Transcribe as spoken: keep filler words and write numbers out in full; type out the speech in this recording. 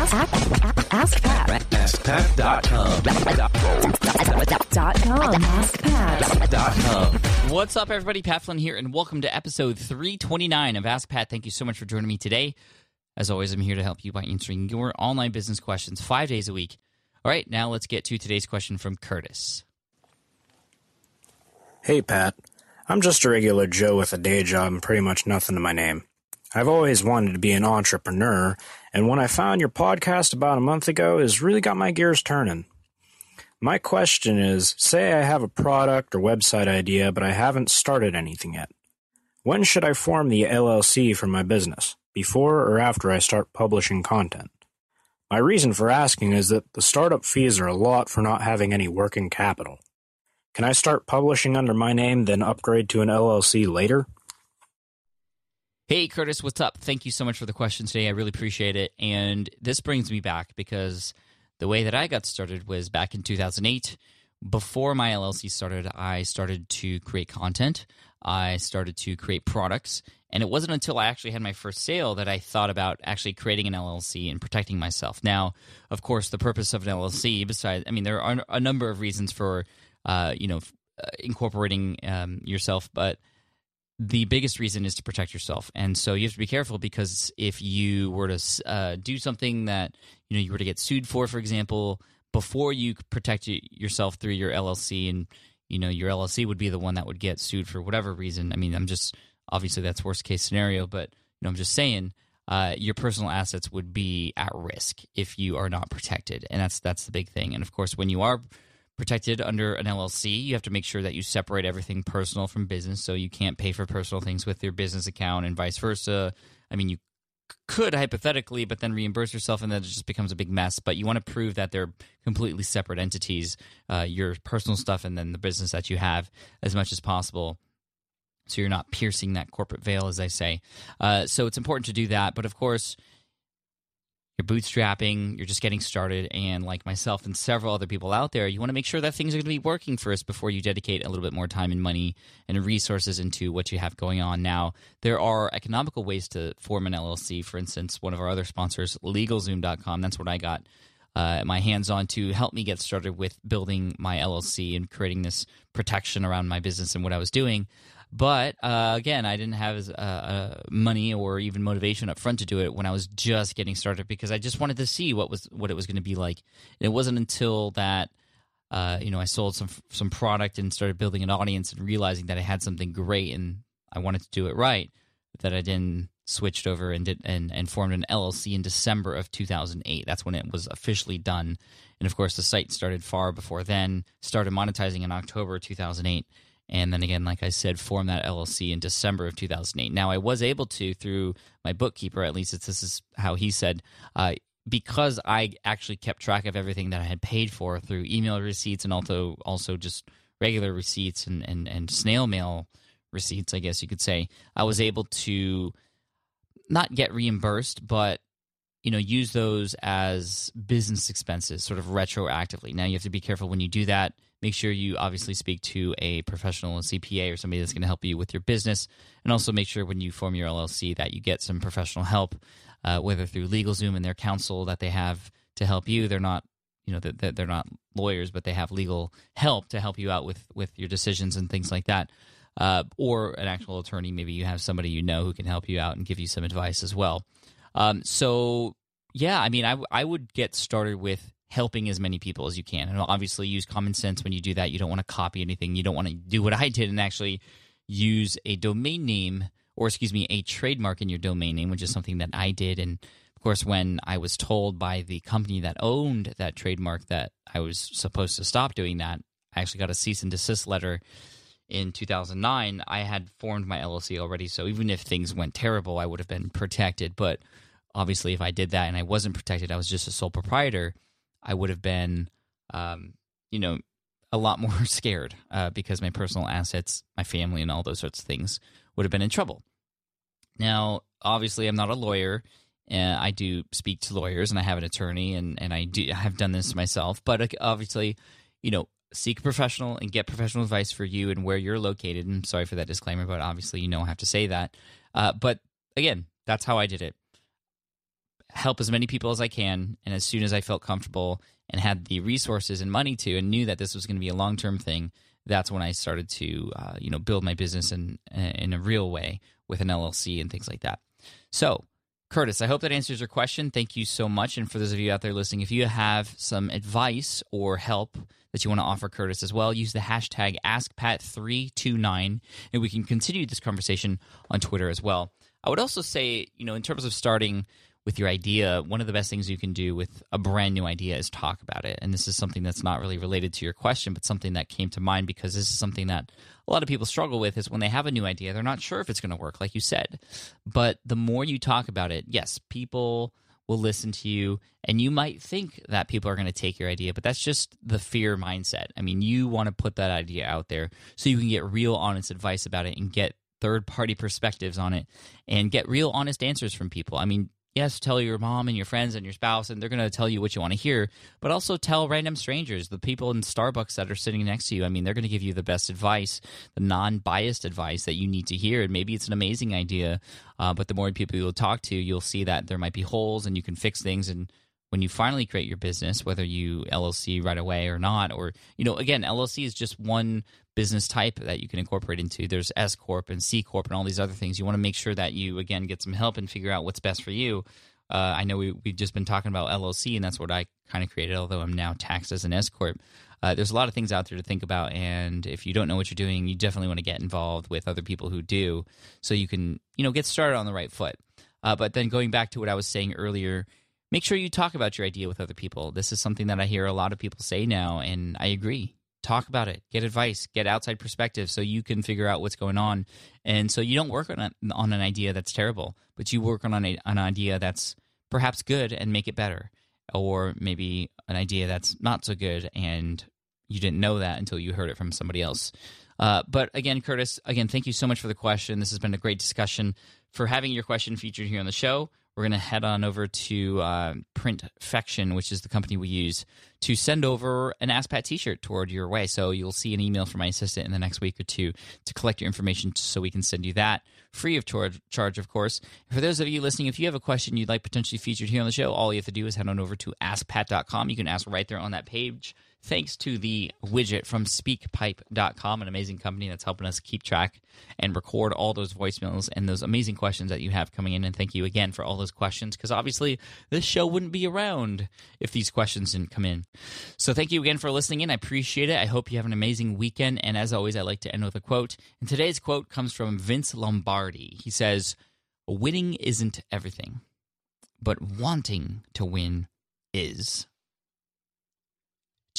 ask, ask, ask Pat. ask pat dot com. What's up, everybody? Pat Flynn here, and welcome to episode three twenty-nine of Ask Pat. Thank you so much for joining me today. As always, I'm here to help you by answering your online business questions five days a week. All right, now let's get to today's question from Curtis. Hey, Pat. I'm just a regular Joe with a day job and pretty much nothing to my name. I've always wanted to be an entrepreneur, and when I found your podcast about a month ago, it's really got my gears turning. My question is, say I have a product or website idea, but I haven't started anything yet. When should I form the L L C for my business, before or after I start publishing content? My reason for asking is that the startup fees are a lot for not having any working capital. Can I start publishing under my name, then upgrade to an L L C later? Hey, Curtis, what's up? Thank you so much for the question today. I really appreciate it. And this brings me back because the way that I got started was back in two thousand eight. Before my L L C started, I started to create content. I started to create products. And it wasn't until I actually had my first sale that I thought about actually creating an L L C and protecting myself. Now, of course, the purpose of an L L C, besides, I mean, there are a number of reasons for Uh, you know, incorporating um, yourself, but the biggest reason is to protect yourself. And so you have to be careful because if you were to uh, do something that, you know, you were to get sued for, for example, before you protect yourself through your L L C, and, you know, your L L C would be the one that would get sued for whatever reason. I mean, I'm just, obviously that's worst case scenario, but, you know, I'm just saying uh, your personal assets would be at risk if you are not protected. And that's, that's the big thing. And of course, when you are protected under an L L C, you have to make sure that you separate everything personal from business, so you can't pay for personal things with your business account and vice versa. I mean, you could hypothetically, but then reimburse yourself, and then it just becomes a big mess. But you want to prove that they're completely separate entities, uh, your personal stuff and then the business that you have, as much as possible, so you're not piercing that corporate veil, as I say. Uh, so it's important to do that. But of course, you're bootstrapping, you're just getting started, and like myself and several other people out there, you want to make sure that things are going to be working first before you dedicate a little bit more time and money and resources into what you have going on. Now, there are economical ways to form an L L C. For instance, one of our other sponsors, legal zoom dot com, that's what I got uh, my hands on to help me get started with building my L L C and creating this protection around my business and what I was doing. But uh, again, I didn't have uh, uh, money or even motivation up front to do it when I was just getting started, because I just wanted to see what was what it was going to be like. And it wasn't until that uh, you know I sold some some product and started building an audience and realizing that I had something great and I wanted to do it right that I then switched over and did and, and formed an L L C in December of two thousand eight. That's when it was officially done. And of course, the site started far before then. Started monetizing in October two thousand eight. And then again, like I said, form that L L C in December of two thousand eight. Now, I was able to, through my bookkeeper, at least it's, this is how he said, uh, because I actually kept track of everything that I had paid for through email receipts and also also just regular receipts and, and, and snail mail receipts, I guess you could say, I was able to not get reimbursed, but you know, use those as business expenses sort of retroactively. Now, you have to be careful when you do that. Make sure you obviously speak to a professional, a C P A or somebody that's going to help you with your business. And also make sure when you form your L L C that you get some professional help, uh, whether through LegalZoom and their counsel that they have to help you. They're not, you know, they're, they're not lawyers, but they have legal help to help you out with, with your decisions and things like that. Uh, or an actual attorney. Maybe you have somebody you know who can help you out and give you some advice as well. Um, so, yeah, I mean, I, I would get started with helping as many people as you can. And obviously use common sense when you do that. You don't want to copy anything. You don't want to do what I did and actually use a domain name or, excuse me, a trademark in your domain name, which is something that I did. And, of course, when I was told by the company that owned that trademark that I was supposed to stop doing that, I actually got a cease and desist letter in two thousand nine. I had formed my L L C already, so even if things went terrible, I would have been protected. But obviously if I did that and I wasn't protected, I was just a sole proprietor, I would have been, um, you know, a lot more scared uh, because my personal assets, my family, and all those sorts of things would have been in trouble. Now, obviously, I'm not a lawyer. And I do speak to lawyers, and I have an attorney, and, and I do I have done this myself. But obviously, you know, seek a professional and get professional advice for you and where you're located. And sorry for that disclaimer, but obviously, you know, I have to say that. Uh, but again, that's how I did it. help as many people as I can, and as soon as I felt comfortable and had the resources and money to, and knew that this was going to be a long-term thing, that's when I started to uh, you know, build my business in in a real way with an L L C and things like that. So, Curtis, I hope that answers your question. Thank you so much. And for those of you out there listening, if you have some advice or help that you want to offer Curtis as well, use the hashtag Ask Pat three two nine, and we can continue this conversation on Twitter as well. I would also say, you know, in terms of starting with your idea, one of the best things you can do with a brand new idea is talk about it. And this is something that's not really related to your question, but something that came to mind because this is something that a lot of people struggle with, is when they have a new idea, they're not sure if it's going to work, like you said. But the more you talk about it, yes, people will listen to you, and you might think that people are going to take your idea, but that's just the fear mindset. I mean, you want to put that idea out there so you can get real honest advice about it and get third-party perspectives on it and get real honest answers from people. I mean, yes, tell your mom and your friends and your spouse, and they're going to tell you what you want to hear, but also tell random strangers, the people in Starbucks that are sitting next to you. I mean, they're going to give you the best advice, the non-biased advice that you need to hear, and maybe it's an amazing idea, uh, but the more people you'll talk to, you'll see that there might be holes and you can fix things, and when you finally create your business, whether you L L C right away or not, or, you know, again, L L C is just one business type that you can incorporate into. There's S Corp and C Corp and all these other things. You want to make sure that you, again, get some help and figure out what's best for you. Uh, I know we, we've just been talking about L L C, and that's what I kind of created, although I'm now taxed as an S Corp. Uh, there's a lot of things out there to think about, and if you don't know what you're doing, you definitely want to get involved with other people who do so you can, you know, get started on the right foot. Uh, but then going back to what I was saying earlier, make sure you talk about your idea with other people. This is something that I hear a lot of people say now, and I agree. Talk about it. Get advice. Get outside perspective so you can figure out what's going on. And so you don't work on, a, on an idea that's terrible, but you work on an, an idea that's perhaps good and make it better, or maybe an idea that's not so good and you didn't know that until you heard it from somebody else. Uh, but again, Curtis, again, thank you so much for the question. This has been a great discussion. For having your question featured here on the show, we're going to head on over to uh, Printfection, which is the company we use, to send over an Ask Pat t-shirt toward your way. So you'll see an email from my assistant in the next week or two to collect your information so we can send you that free of charge, of course. For those of you listening, if you have a question you'd like potentially featured here on the show, all you have to do is head on over to ask pat dot com. You can ask right there on that page. Thanks to the widget from speak pipe dot com, an amazing company that's helping us keep track and record all those voicemails and those amazing questions that you have coming in. And thank you again for all those questions, because obviously this show wouldn't be around if these questions didn't come in. So thank you again for listening in. I appreciate it. I hope you have an amazing weekend. And as always, I like to end with a quote. And today's quote comes from Vince Lombardi. He says, "Winning isn't everything, but wanting to win is."